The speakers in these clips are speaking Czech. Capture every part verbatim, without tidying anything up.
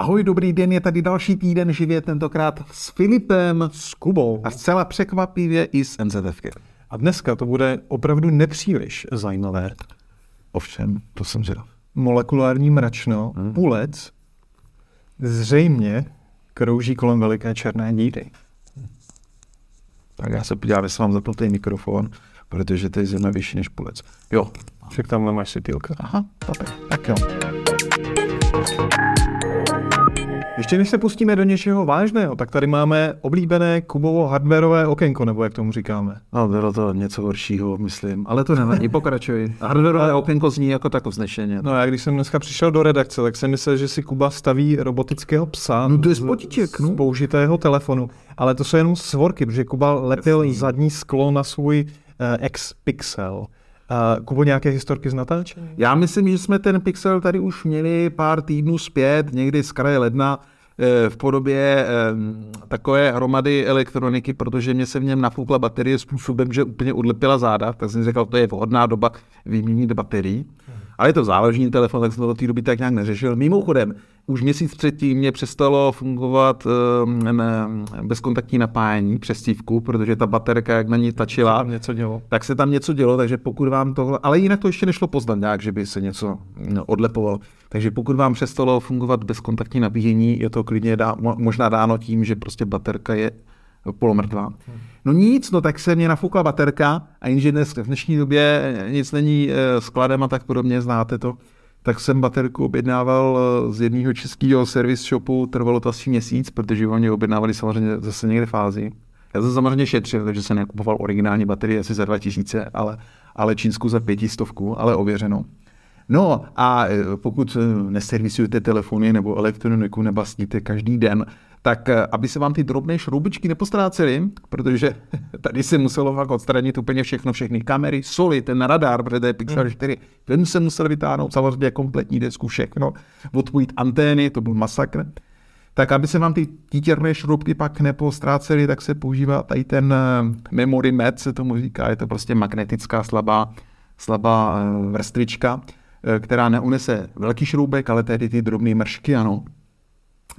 Ahoj, dobrý den, je tady další týden živě, tentokrát s Filipem, s Kubou a zcela překvapivě i s em zet efkem. A dneska to bude opravdu nepříliš zajímavé. Ovšem, to jsem zvědav. Molekulární mračno, hmm. půlec, zřejmě krouží kolem veliké černé díry. Hmm. Tak já se podívám, jestli vám zapl ten mikrofon, protože to je zřejmě vyšší než půlec. Jo. Však tamhle máš světýlka. Aha, tak. Tak jo. Ještě než se pustíme do něčeho vážného, tak tady máme oblíbené Kubovo hardwareové okénko, nebo jak tomu říkáme. No, bylo to něco horšího, myslím, ale to nevadí, pokračuj. Hardwareové okénko zní jako tak vznešeně. No, já když jsem dneska přišel do redakce, tak jsem myslel, že si Kuba staví robotického psa no, to je z, potiček, no. z použitého telefonu. Ale to jsou jenom svorky, protože Kuba lepil Jasný. zadní sklo na svůj uh, Xpixel. Uh, Kubo, nějaké historky z natáčení? Já myslím, že jsme ten Pixel tady už měli pár týdnů zpět, někdy z kraje ledna, v podobě takové hromady elektroniky, protože mě se v něm nafoukla baterie způsobem, že úplně odlepila záda, tak jsem říkal, to je vhodná doba vyměnit baterii. Ale je to záložní telefon, tak jsem to do té doby tak nějak neřešil. Mimochodem, už měsíc předtím mě přestalo fungovat bezkontaktní napájení přes cívku, protože ta baterka, jak na ní tačila, něco dělo. tak se tam něco dělo, takže pokud vám tohle, ale jinak to ještě nešlo poznat nějak, že by se něco odlepovalo. Takže pokud vám přestalo fungovat bezkontaktní nabíjení, je to klidně dá, možná dáno tím, že prostě baterka je polomrtvá. No nic, no tak se mě nafoukla baterka a jenže dnes, v dnešní době nic není skladem a tak podobně, znáte to. Tak jsem baterku objednával z jedného českého service shopu, trvalo to asi měsíc, protože oni objednávali samozřejmě zase někde v Ázii. Já jsem samozřejmě šetřil, takže jsem nekupoval originální baterie asi za dva tisíce, ale, ale čínskou za pětistovku, ale ověřenou. No a pokud neservisujete telefony nebo elektroniku, nebasníte každý den, tak aby se vám ty drobné šroubičky nepostrácely, protože tady se muselo fakt odstranit úplně všechno, všechny kamery, soli, ten radar, protože to je Pixel čtyři, ten se musel vytáhnout, samozřejmě kompletní desku, všechno, odpojit antény, to byl masakr. Tak aby se vám ty títěrné šroubky pak nepostrácely, tak se používá tady ten memory mat, se tomu říká, je to prostě magnetická slabá, slabá vrstvička, která neunese velký šroubek, ale tedy ty drobné mršky, ano.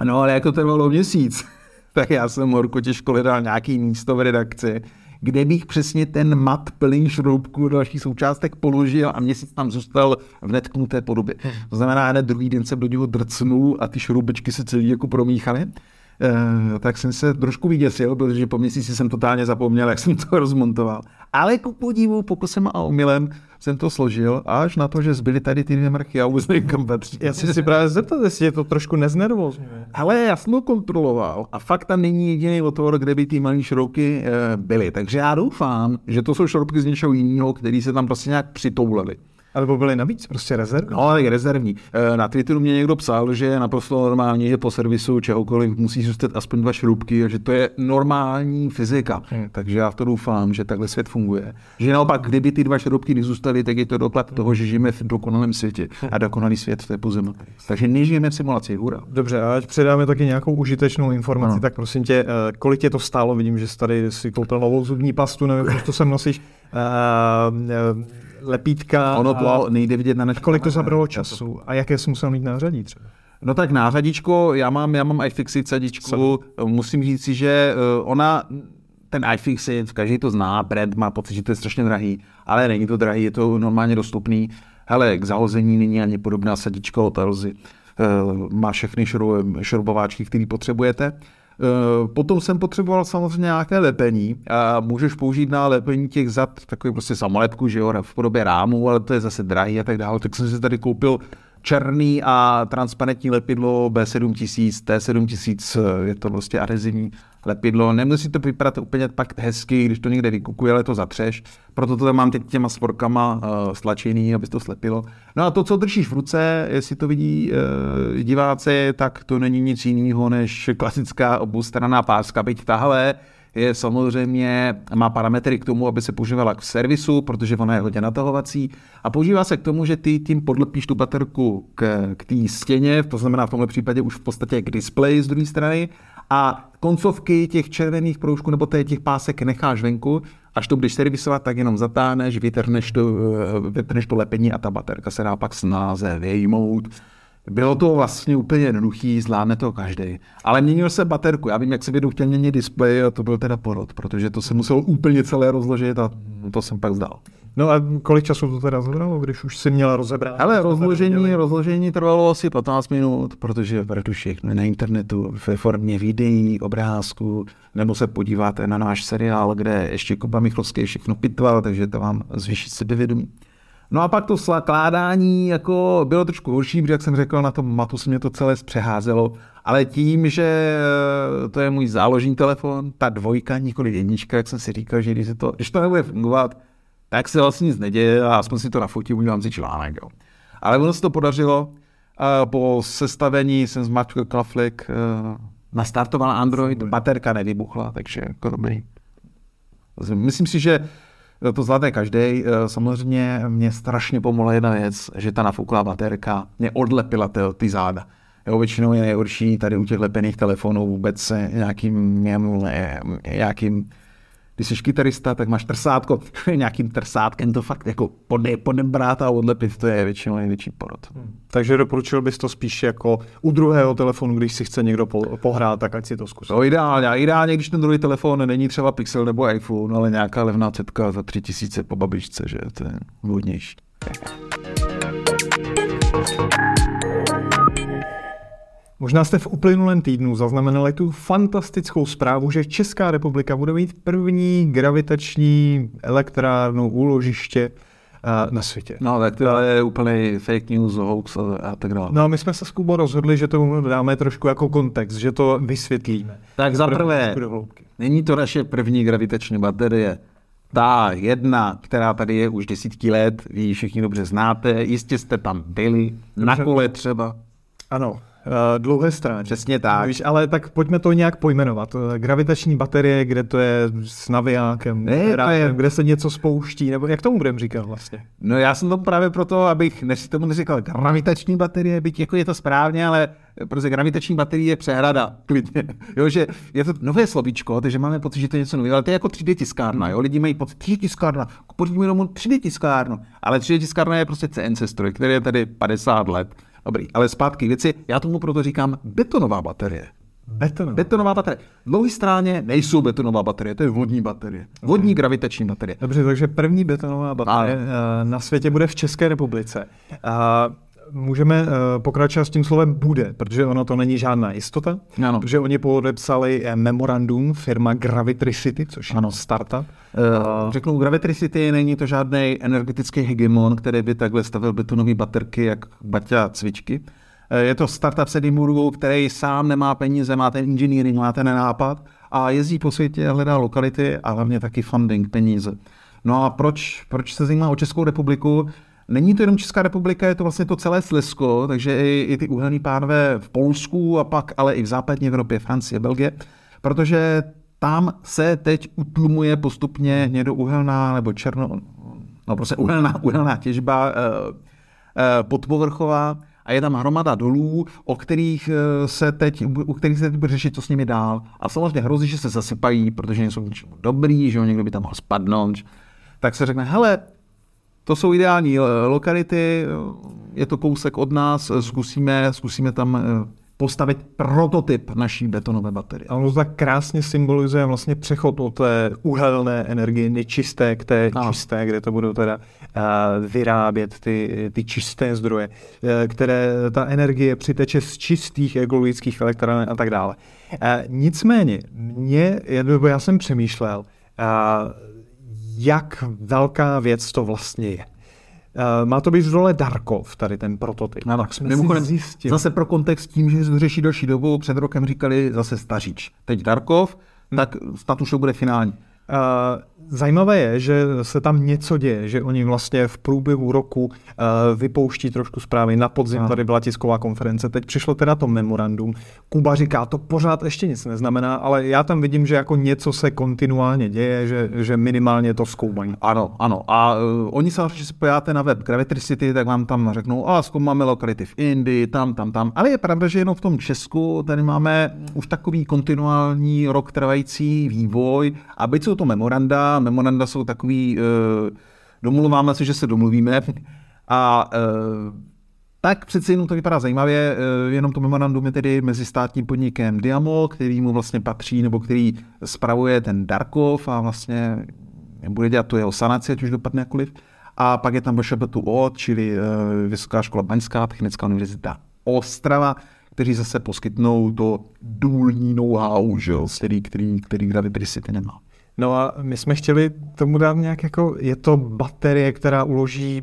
No, ale jak to trvalo měsíc, tak já jsem horko těžko hledal nějaký místo v redakci, kde bych přesně ten mat plný šroubku dalších součástek položil a měsíc tam zůstal v netknuté podobě. To znamená, hned druhý den jsem do něho drcnul a ty šroubečky se celý jako promíchaly. E, tak jsem se trošku vyděsil, protože po měsíci jsem totálně zapomněl, jak jsem to rozmontoval. Ale ku podivu, pokusem a omylem jsem to složil, až na to, že zbyly tady ty dvě mrchy a vůbec kam patří. Já si si právě zeptat, jestli je to trošku neznervozňuje. Ale já jsem to kontroloval a fakt tam není jediný otvor, kde by ty malé šroubky byly. Takže já doufám, že to jsou šroubky z něčeho jiného, který se tam prostě nějak přitoulely. Alebo byly navíc, prostě rezervní. No, ale rezervní. Na Twitteru mě někdo psal, že je naprosto normální, že po servisu čehokoliv musí zůstat aspoň dva šroubky, že to je normální fyzika. Hmm. Takže já v to doufám, že takhle svět funguje. Že naopak, kdyby ty dva šroubky nezůstaly, tak je to doklad hmm. toho, že žijeme v dokonalém světě. A dokonalý svět to je pozeml. Takže nežijeme v simulaci, hurá. Dobře, a ať předáme taky nějakou užitečnou informaci, ano. Tak prosím tě, kolik tě to stálo? Vidím, že jsi tady si koupil novou zubní pastu, nevím, proč to sem nosíš. Uh, uh, lepítka. Ono to nejde vidět na nečku. Kolik to zabralo času a jaké jsi musel mít nářadí třeba? No tak nářadíčko, já mám, já mám iFixit sadičku. Musím říct si, že ona, ten iFixit, každý to zná, brand má pocit, že to je strašně drahý, ale není to drahý, je to normálně dostupný. Hele, k zahození není ani podobná sadička od Elzy. Má všechny šroubováčky, které potřebujete. Potom jsem potřeboval samozřejmě nějaké lepení a můžeš použít na lepení těch zad takový prostě samolepku, že jo, v podobě rámu, ale to je zase drahý a tak dále. Tak jsem si tady koupil černý a transparentní lepidlo bé sedm tisíc, té sedm tisíc, je to prostě adhezivní lepidlo. Nemusí to vypadat úplně tak hezky, když to někde vykukuje, ale to zatřeš. Proto to mám teď těma svorkama uh, stlačený, aby to slepilo. No a to, co držíš v ruce, jestli to vidí uh, diváci, tak to není nic jiného než klasická oboustranná páska. Byť tahle je samozřejmě, má parametry k tomu, aby se používala k servisu, protože ona je hodně natahovací. A používá se k tomu, že ty tím podlepíš tu baterku k, k té stěně, to znamená v tomhle případě už v podstatě k displeji z druhé strany. A koncovky těch červených proužků nebo těch pásek necháš venku, až to budeš servisovat, tak jenom zatáhneš, vytrhneš to, vytrhneš to lepení a ta baterka se dá pak snáze vyjmout. Bylo to vlastně úplně jednoduchý, zvládne to každý. Ale měnil se baterku. Já vím, jak se vědou chtěl měnit displej, a to byl teda porod, protože to se muselo úplně celé rozložit a to jsem pak vzdal. No a kolik času to teda zabralo, když už si měla rozebrat? Hele, rozložení, rozložení trvalo asi patnáct minut, protože retušek na internetu ve formě videí, obrázku, nebo se podíváte na náš seriál, kde ještě Kuba Michlovský všechno pitval, takže to vám zvýší sebevědomí. No a pak to skládání jako bylo trošku horší, protože jak jsem řekl, na tom matu se mě to celé zpřeházelo, ale tím, že to je můj záložní telefon, ta dvojka, nikoli jednička, jak jsem si říkal, že když, se to, když to nebude fungovat, tak se vlastně nic neděje a aspoň si to nafotím, udělám si článek. Jo. Ale ono se to podařilo, po sestavení jsem zmačkal knoflík, nastartoval Android, baterka nevybuchla, takže jako dobrý. Myslím si, že to zvládne každej. Samozřejmě mě strašně pomohla jedna věc, že ta nafuklá baterka mě odlepila ty záda. Jo, většinou je nejhorší tady u těch lepených telefonů vůbec se nějakým, nějakým když jsi kytarista, tak máš trsátko, nějakým trsátkem to fakt jako podebrat a odlepit, to je většinou největší porod. Hmm. Takže doporučil bys to spíš jako u druhého telefonu, když si chce někdo pohrát, tak ať si to zkusí. No ideálně, ideálně, když ten druhý telefon není třeba Pixel nebo iPhone, ale nějaká levná cetka za tři tisíce po babičce, že to je vhodnější. Možná jste v uplynulém týdnu zaznamenali tu fantastickou zprávu, že Česká republika bude mít první gravitační elektrárnu úložiště uh, na světě. No tak to je úplně fake news, hoax a tak dále. No my jsme se s Kubou rozhodli, že to dáme trošku jako kontext, že to vysvětlíme. Tak za prvé, není to naše první gravitační baterie. Ta jedna, která tady je už desítky let, vy ji všichni dobře znáte, jistě jste tam byli, na kole třeba. Ano. Dlouhé strany. Přesně tak. Víš, ale tak pojďme to nějak pojmenovat. Gravitační baterie, kde to je s navijákem, ne, rátem, je... kde se něco spouští, nebo jak tomu budeme říkat vlastně? No já jsem to právě proto, abych než si tomu neříkal gravitační baterie, byť jako je to správně, ale protože gravitační baterie je přehrada, klidně. Jo, že je to nové slovíčko, takže máme pocit, že to je něco nového, ale to je jako tři D tiskárna, jo, lidi mají pocit tři D tiskárna, pojďme domů tři D tiskárnu, ale tři D tiskárna je prostě C N C stroj, který je tady padesát let. Dobrý, ale zpátky věci, já tomu proto říkám betonová baterie. Betonová, betonová baterie. Dlouhé stráně nejsou betonová baterie, to je vodní baterie. Vodní okay. Gravitační baterie. Dobře, takže první betonová baterie a... na světě bude v České republice. A můžeme pokračovat s tím slovem bude, protože ono to není žádná jistota, ano. Protože oni podepsali memorandum firma Gravitricity, což ano. Je startup. Uh, řeknu, Gravitricity není to žádný energetický hegemon, který by takhle stavil betonové baterky, jak Baťa cvičky. Je to startup z Edinburghu, který sám nemá peníze, má ten engineering, má ten nápad a jezdí po světě, hledá lokality a hlavně taky funding, peníze. No a proč, proč se zajímá o Českou republiku? Není to jenom Česká republika, je to vlastně to celé Slezsko, takže i, i ty uhelní pánové v Polsku a pak ale i v západní Evropě, Francie, Belgie, protože tam se teď utlumuje postupně hnědouhelná nebo černo, no prostě uhelná, uhelná těžba eh, eh, podpovrchová a je tam hromada dolů, o kterých se teď, u kterých se teď bude řešit, co s nimi dál. A samozřejmě hrozí, že se zasypají, protože nejsou ničemu dobrý, že jo, někdo by tam mohl spadnout, tak se řekne, hele, to jsou ideální lokality, je to kousek od nás, zkusíme, zkusíme tam postavit prototyp naší betonové baterie. A ono tak krásně symbolizuje vlastně přechod od té uhelné energie nečisté k té no. čisté, kde to budou teda vyrábět ty, ty čisté zdroje, které ta energie přiteče z čistých ekologických elektráren a tak dále. Nicméně, mě, já jsem přemýšlel, jak velká věc to vlastně je. Má to být v dole Darkov, tady ten prototyp. No tak jsme mimochodem zjistili. Zase pro kontext tím, že řeší další dobu, před rokem říkali zase Staříč. Teď Darkov, hmm. tak status show bude finální. Zajímavé je, že se tam něco děje, že oni vlastně v průběhu roku vypouští trošku zprávy. Na podzim tady byla tisková konference, teď přišlo teda to memorandum. Kuba říká, to pořád ještě nic neznamená, ale já tam vidím, že jako něco se kontinuálně děje, že, že minimálně to zkoumají. Ano, ano. A uh, oni samozřejmě, že se pojádáte na web Gravitricity, tak vám tam řeknou, a zkoumáme lokality v Indii, tam, tam, tam. Ale je pravda, že jenom v tom Česku tady máme už takový kontinuální rok trvající vývoj, aby co to memoranda, memoranda jsou takový, e, domluváme se, že se domluvíme a e, tak přeci jenom to vypadá zajímavě, jenom to memorandum je tedy mezi státním podnikem Diamo, který mu vlastně patří, nebo který spravuje ten Darkov a vlastně bude dělat tu jeho sanaci, ať už dopadne jakkoliv. A pak je tam V Š B T U O, čili Vysoká škola Baňská, Technická univerzita Ostrava, kteří zase poskytnou to důlní know-how, který, který, který Gravitricity nemá. No a my jsme chtěli tomu dát nějak jako, je to baterie, která uloží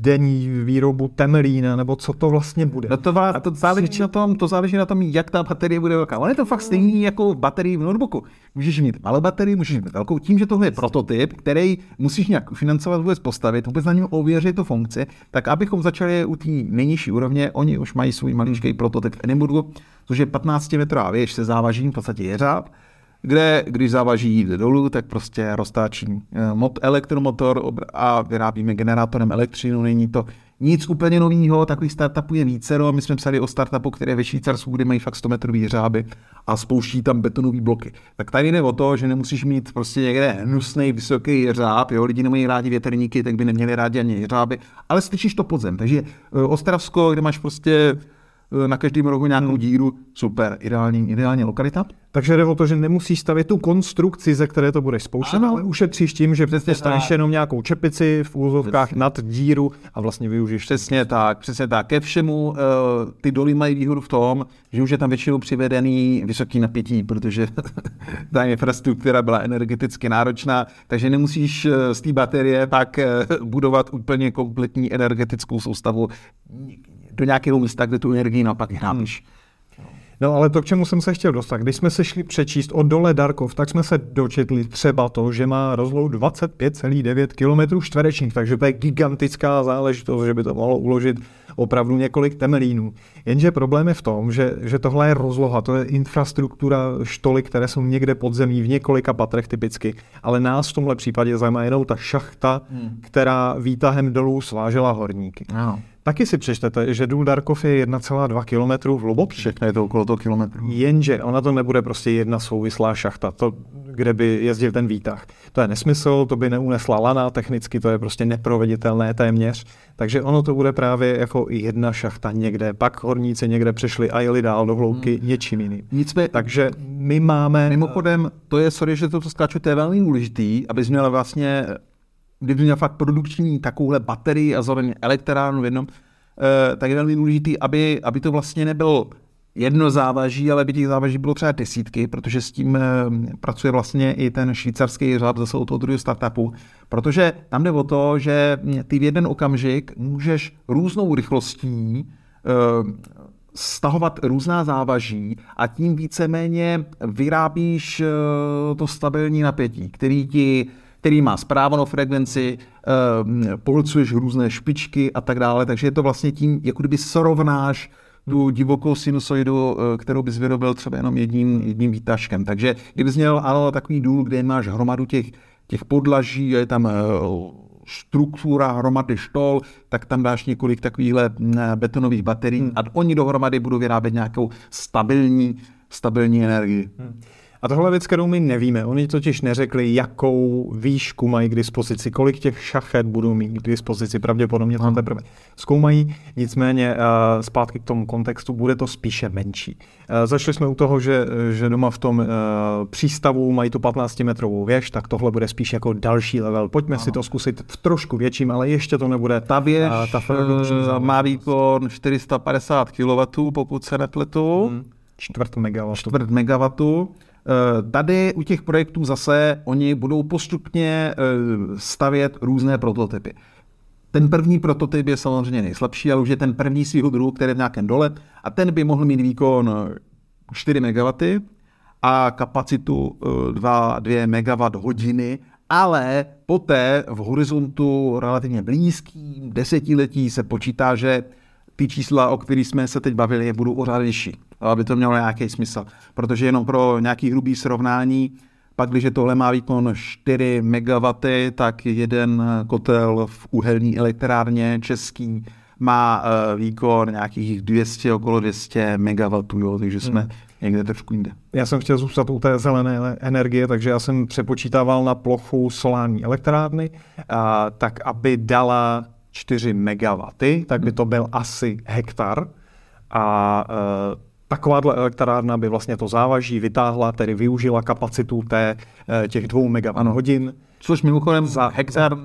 denní výrobu Temelína, nebo co to vlastně bude? No to, vá, to, záleží na tom, to záleží na tom, jak ta baterie bude velká. On je to fakt stejný jako baterie v notebooku. Můžeš mít malou baterii, můžeš mít velkou. Tím, že tohle je prototyp, který musíš nějak financovat, vůbec postavit, vůbec na něm ověřit tu funkci, tak abychom začali u té nejnižší úrovně, oni už mají svůj maličký prototyp v Edinburghu, což je patnáctimetrová věž se závažím, v podstatě jeřáb, kde, když závaží jde dolů, tak prostě roztáčí mod elektromotor a vyrábíme generátorem elektřinu. Není to nic úplně novýho, takových startupů je vícero. My jsme psali o startupu, které ve Švýcarsku, kde mají fakt sto metrové jeřáby a spouští tam betonový bloky. Tak tady jde o to, že nemusíš mít prostě někde hnusnej, vysoký jeřáb. Jo? Lidi nemají rádi větrníky, tak by neměli rádi ani jeřáby, ale slyšíš to pod zem. Takže Ostravsko, kde máš prostě na každém rohu nějakou díru, super, ideální, ideální lokalita. Takže jde o to, že nemusíš stavět tu konstrukci, ze které to budeš spouštět, ale ušetříš tím, že přesně stavíš jenom nějakou čepici v úzovkách nad díru a vlastně využiješ. Přesně tak, přesně tak. Ke všemu ty doly mají výhodu v tom, že už je tam většinou přivedený vysoký napětí, protože ta infrastruktura byla energeticky náročná, takže nemusíš z té baterie pak budovat úplně kompletní energetickou soustavu do nějakého místa, kde tu energii naopak hrámíš. No ale to, k čemu jsem se chtěl dostat. Když jsme se šli přečíst o dole Darkov, tak jsme se dočetli třeba to, že má rozlohu dvacet pět celá devět kilometrů čtverečních, takže to je gigantická záležitost, že by to mohlo uložit opravdu několik temelínů. Jenže problém je v tom, že, že tohle je rozloha, to je infrastruktura štoly, které jsou někde pod zemí, v několika patrech typicky, ale nás v tomhle případě zajímá jenom ta šachta, hmm. která výtahem dolů svážela horníky. No. Taky si přečtete, že důl Darkov je jedna celá dva kilometru hluboký. Všechno je to okolo toho kilometru. Jenže ona to nebude prostě jedna souvislá šachta, to, kde by jezdil ten výtah. To je nesmysl, to by neunesla lana, technicky to je prostě neproveditelné téměř. Takže ono to bude právě jako jedna šachta někde, pak horníci někde přešli a jeli dál do hloubky hmm. něčím jiným. Nicméně, takže my máme... Mimochodem, to je, sorry, že to skáču, to je velmi důležitý, abys měl vlastně... kdyby měl fakt produkční takovouhle baterii a zároveň elektrárnu v jednom, tak je velmi důležitý, aby, aby to vlastně nebylo jedno závaží, ale by těch závaží bylo třeba desítky, protože s tím pracuje vlastně i ten švýcarský řád zase od toho druhého startupu, protože tam jde o to, že ty v jeden okamžik můžeš různou rychlostí stahovat různá závaží a tím víceméně vyrábíš to stabilní napětí, který ti který má správnou frekvenci, eh, polcuješ různé špičky a tak dále, takže je to vlastně tím, jako kdyby srovnáš tu divokou sinusoidu, kterou bys vyrobil třeba jenom jedním, jedním výtažkem. Takže kdybys měl ano, takový důl, kde máš hromadu těch, těch podlaží, je tam eh, struktura hromady štol, tak tam dáš několik takovýchhle betonových baterií hmm. a oni dohromady budou vyrábět nějakou stabilní, stabilní energii. Hmm. A tohle věc, kterou my nevíme. Oni totiž neřekli, jakou výšku mají k dispozici, kolik těch šachet budou mít k dispozici, pravděpodobně to teprve zkoumají. Nicméně zpátky k tomu kontextu, bude to spíše menší. Zašli jsme u toho, že, že doma v tom přístavu mají tu patnáctimetrovou věž, tak tohle bude spíš jako další level. Pojďme ano. si to zkusit v trošku větším, ale ještě to nebude. Ta věž ta má výkon čtyři sta padesát kilowattů, pokud se nepletu. Hmm. Čtvrt megawattu. Čtvrt megawattu. Tady u těch projektů zase oni budou postupně stavět různé prototypy. Ten první prototyp je samozřejmě nejslabší, ale už je ten první svýho druhu, který je v nějakém dole, a ten by mohl mít výkon čtyři megawatty a kapacitu dvě megawatthodiny, ale poté v horizontu relativně blízkým desetiletí se počítá, že ty čísla, o kterých jsme se teď bavili, budou ořád vyšší, aby to mělo nějaký smysl. Protože jenom pro nějaký hrubý srovnání, pak když tohle má výkon čtyři megawatty, tak jeden kotel v uhelní elektrárně český má výkon nějakých dvě stě, okolo dvě stě megawattů, jo, takže jsme hmm. někde trošku jinde. Já jsem chtěl zůstat u té zelené energie, takže já jsem přepočítával na plochu solární elektrárny, a, tak aby dala čtyři megawaty, tak by to byl asi hektar. A e, takováhle elektrárna by vlastně to závaží vytáhla, tedy využila kapacitu té, těch dvou megawatthodin. Což mimochodem za hektar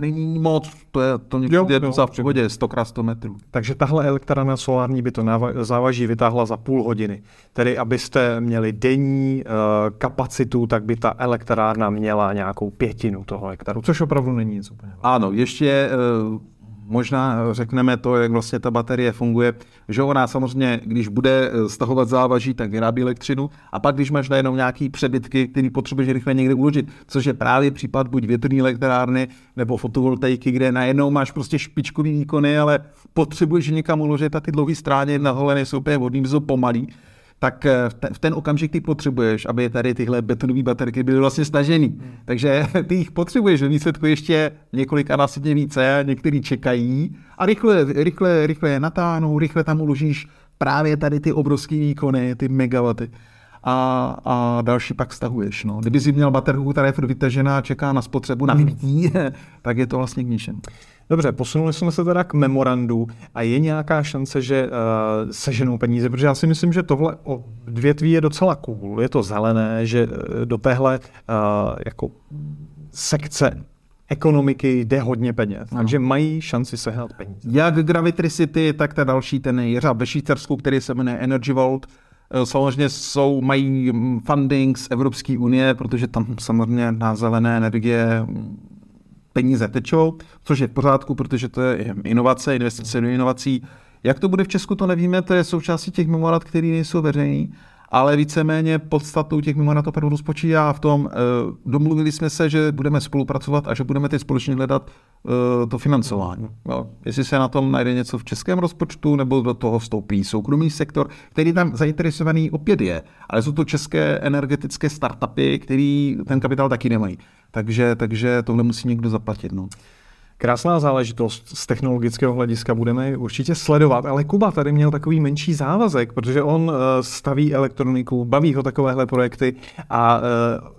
není moc, to je to někde v příhodě sto krát sto metrů. Takže tahle elektrárna solární by to náva- závaží vytáhla za půl hodiny. Tedy abyste měli denní uh, kapacitu, tak by ta elektrárna měla nějakou pětinu toho hektaru, což opravdu není nic úplně. Ano, ještě uh, možná řekneme to, jak vlastně ta baterie funguje, že ona samozřejmě, když bude stahovat závaží, tak vyrábí elektřinu a pak, když máš najednou nějaké přebytky, které potřebuješ rychle někde uložit, což je právě případ buď větrné elektrárny nebo fotovoltaiky, kde najednou máš prostě špičkový výkony, ale potřebuješ někam uložit a ty dlouhé stráně naholené nejsou úplně vhodný, jsou pomalý, tak v ten okamžik ty potřebuješ, aby tady tyhle betonové baterky byly vlastně stažený. Hmm. Takže ty jich potřebuješ ve výsledku ještě několik a násobně více, některý čekají a rychle, rychle, rychle je natáhnou, rychle tam uložíš právě tady ty obrovské výkony, ty megawaty a, a další pak stahuješ. No. Kdyby jsi měl baterku, která je vytažená a čeká na spotřebu, na vybití, tak je to vlastně k ničemu. Dobře, posunuli jsme se teda k memorandu a je nějaká šance, že uh, seženou peníze, protože já si myslím, že tohle odvětví je docela cool, je to zelené, že uh, do téhle uh, jako sekce ekonomiky jde hodně peněz, ano. Takže mají šanci sehnat peníze. Jak Gravitricity, tak ta další, ten je jeřáb ve Švýcarsku, který se jmenuje Energy Vault. Samozřejmě jsou, mají funding z Evropské unie, protože tam samozřejmě na zelené energie peníze tečou, což je v pořádku, protože to je inovace, investice do inovací. Jak to bude v Česku, to nevíme, to je součástí těch memorand, které nejsou veřejný, ale víceméně podstatou těch memorand opravdu spočívá v tom, domluvili jsme se, že budeme spolupracovat a že budeme teď společně hledat to financování. No, jestli se na tom najde něco v českém rozpočtu, nebo do toho vstoupí soukromý sektor, který tam zainteresovaný opět je, ale jsou to české energetické startupy, který ten kapitál taky nemají. Takže, takže tohle musí někdo zaplatit. No. Krásná záležitost z technologického hlediska, budeme určitě sledovat, ale Kuba tady měl takový menší závazek, protože on staví elektroniku, baví ho takovéhle projekty a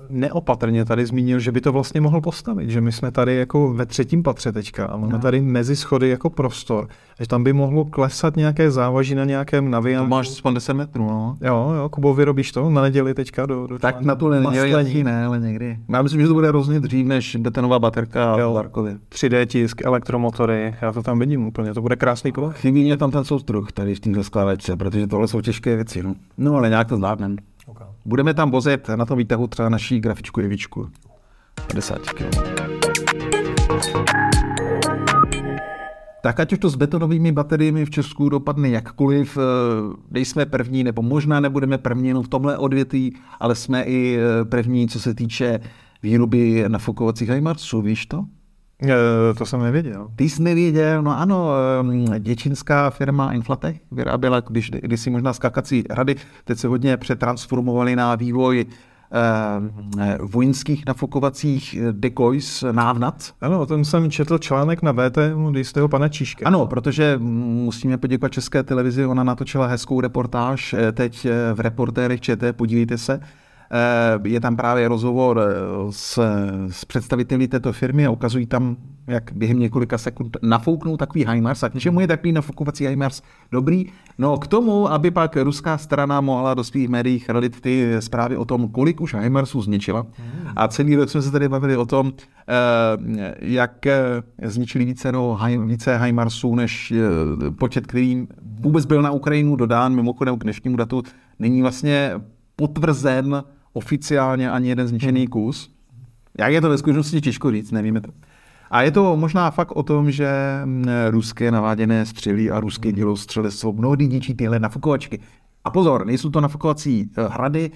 neopatrně tady zmínil, že by to vlastně mohl postavit, že my jsme tady jako ve třetím patře teďka a máme tady mezi schody jako prostor, že tam by mohlo klesat nějaké závaží na nějakém navijanku. To máš aspoň deset metrů, no. Jo, jo, Kubo, vyrobíš to na neděli teďka do, do tak na tu neděli ne, ale někdy. Já myslím, že to bude hrozně dřív, než betonová baterka a Larkově. tři dé tisk, elektromotory, já to tam vidím úplně, to bude krásný kolo. Chybí mě tam ten soustruh tady v této skládačce, protože tohle jsou těžké věci, no. No, ale nějak to zvládneme. Okay. Budeme tam vozit na tom výtahu třeba naší grafičku Jevičku. padesát kilo. Tak ať už to s betonovými bateriemi v Česku dopadne jakkoliv, nejsme první, nebo možná nebudeme první jenom v tomhle odvětví, ale jsme i první, co se týče výroby nafukovacích HIMARSů, víš to? To jsem nevěděl. Ty jsi nevěděl, no ano, děčínská firma Inflatech vyráběla když, když si možná skákací rady, teď se hodně přetransformovali na vývoj eh, vojenských nafokovacích decoys návnat. Ano, o tom jsem četl článek na V T, když jste ho pana Číška. Ano, protože musíme poděkovat České televizi, ona natočila hezkou reportáž, teď v Reportérech ČT, podívejte se. Je tam právě rozhovor s, s představiteli této firmy a ukazují tam, jak během několika sekund nafouknou takový HIMARS. A k čemu je takový nafokovací HIMARS dobrý? No k tomu, aby pak ruská strana mohla do svých médií chrálit ty zprávy o tom, kolik už HIMARSů zničila. A celý rok jsme se tady bavili o tom, jak zničili více, no, více HIMARSů, než počet, který vůbec byl na Ukrajinu dodán. Mimochodem k dnešnímu datu není vlastně potvrzen oficiálně ani jeden zničený kus. Jak je to ve skutečnosti, těžko říct, nevíme to. A je to možná fakt o tom, že ruské naváděné střely a ruské dělostřelectvo mnohdy ničí tyhle nafukovačky. A pozor, nejsou to nafukovací hrady,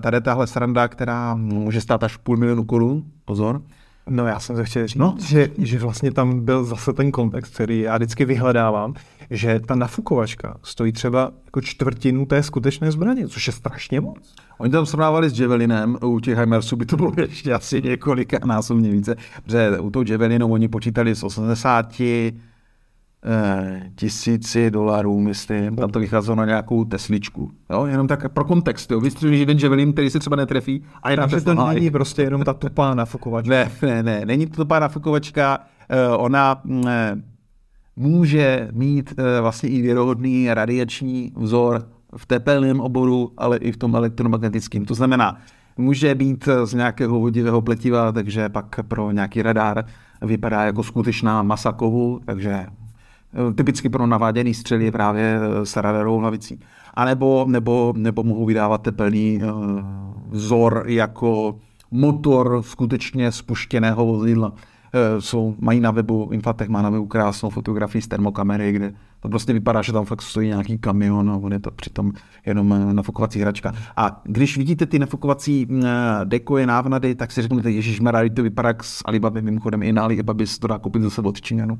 tady tahle sranda, která může stát až půl milionu korun, pozor. No já jsem se chtěl říct, no. že, že vlastně tam byl zase ten kontext, který já vždycky vyhledávám, že ta nafukovačka stojí třeba jako čtvrtinu té skutečné zbraně, což je strašně moc. Oni tam srovnávali s Javelinem, u těch HIMARSů by to bylo ještě asi několika násobně více, protože u toho Javelinu oni počítali z osmdesáti tisíci dolarů, myslím, tam to vycházelo na nějakou tesličku. Jo? Jenom tak pro kontext, jo? Vystřelíš jeden Javelin, který se třeba netrefí. A jenom, že to není prostě jenom ta tupá nafukovačka. Ne, ne, ne, není to tupá nafukovačka, ona může mít vlastně i věrohodný radiační vzor v tepelném oboru, ale i v tom elektromagnetickém. To znamená, může být z nějakého vodivého pletiva, takže pak pro nějaký radar vypadá jako skutečná masa kovu, takže typicky pro naváděný střely právě s radarovou hlavicí. A nebo, nebo, nebo mohou vydávat tepelný vzor jako motor skutečně spuštěného vozidla. Jsou, mají na webu, Inflatech má na webu krásnou fotografii z termokamery, kde to prostě vypadá, že tam fakt stojí nějaký kamion a on je to přitom jenom nafukovací hračka. A když vidíte ty nafukovací dekoje, návnady, tak si řeknete, ježišmarja, to vypadá jak s Alibaby, mimochodem i na Alibaby se to dá koupit zase od Číňanů.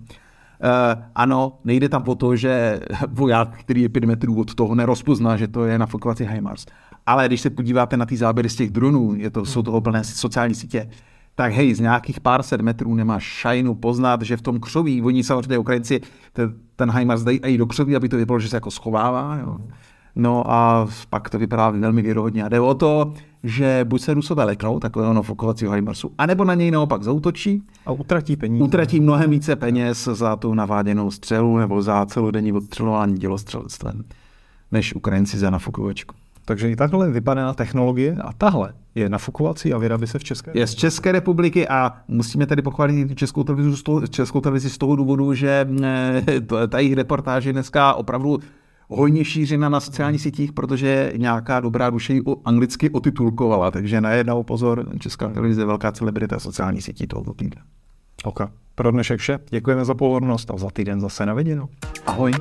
Uh, ano, nejde tam o to, že voják, který je pět metrů od toho, nerozpozná, že to je nafukovací HIMARS. Ale když se podíváte na ty záběry z těch dronů, je to, jsou to plné sociální sítě, tak hej, z nějakých pár set metrů nemá šajnu poznat, že v tom křoví, oni samozřejmě Ukrajinci ten HIMARS dají i do křoví, aby to vypadalo, že se jako schovává. Jo. No a pak to vypadá velmi věrohodně. A jde o to, že buď se Rusové leknou takového nafukovacího HIMARSu, anebo na něj naopak zaútočí a utratí peníze. Utratí mnohem více peněz za tu naváděnou střelu nebo za celodenní odstřelování dělostřelectvem, než Ukrajinci za nafukovačku. Takže i takhle vypadá technologie a tahle je nafukovací a vyrábí se v České republice. Je z České republiky a musíme tady pochválit Českou televizi z toho, Českou televizi z toho důvodu, že ta jejich reportáž je dneska opravdu hojně šířena na sociálních sítích, protože nějaká dobrá duše ji anglicky otitulkovala. Takže najednou pozor, Česká televize, velká celebrita sociální sítí tohoto týdne. OK. Pro dnešek vše. Děkujeme za pozornost a za týden zase na viděnou. Ahoj.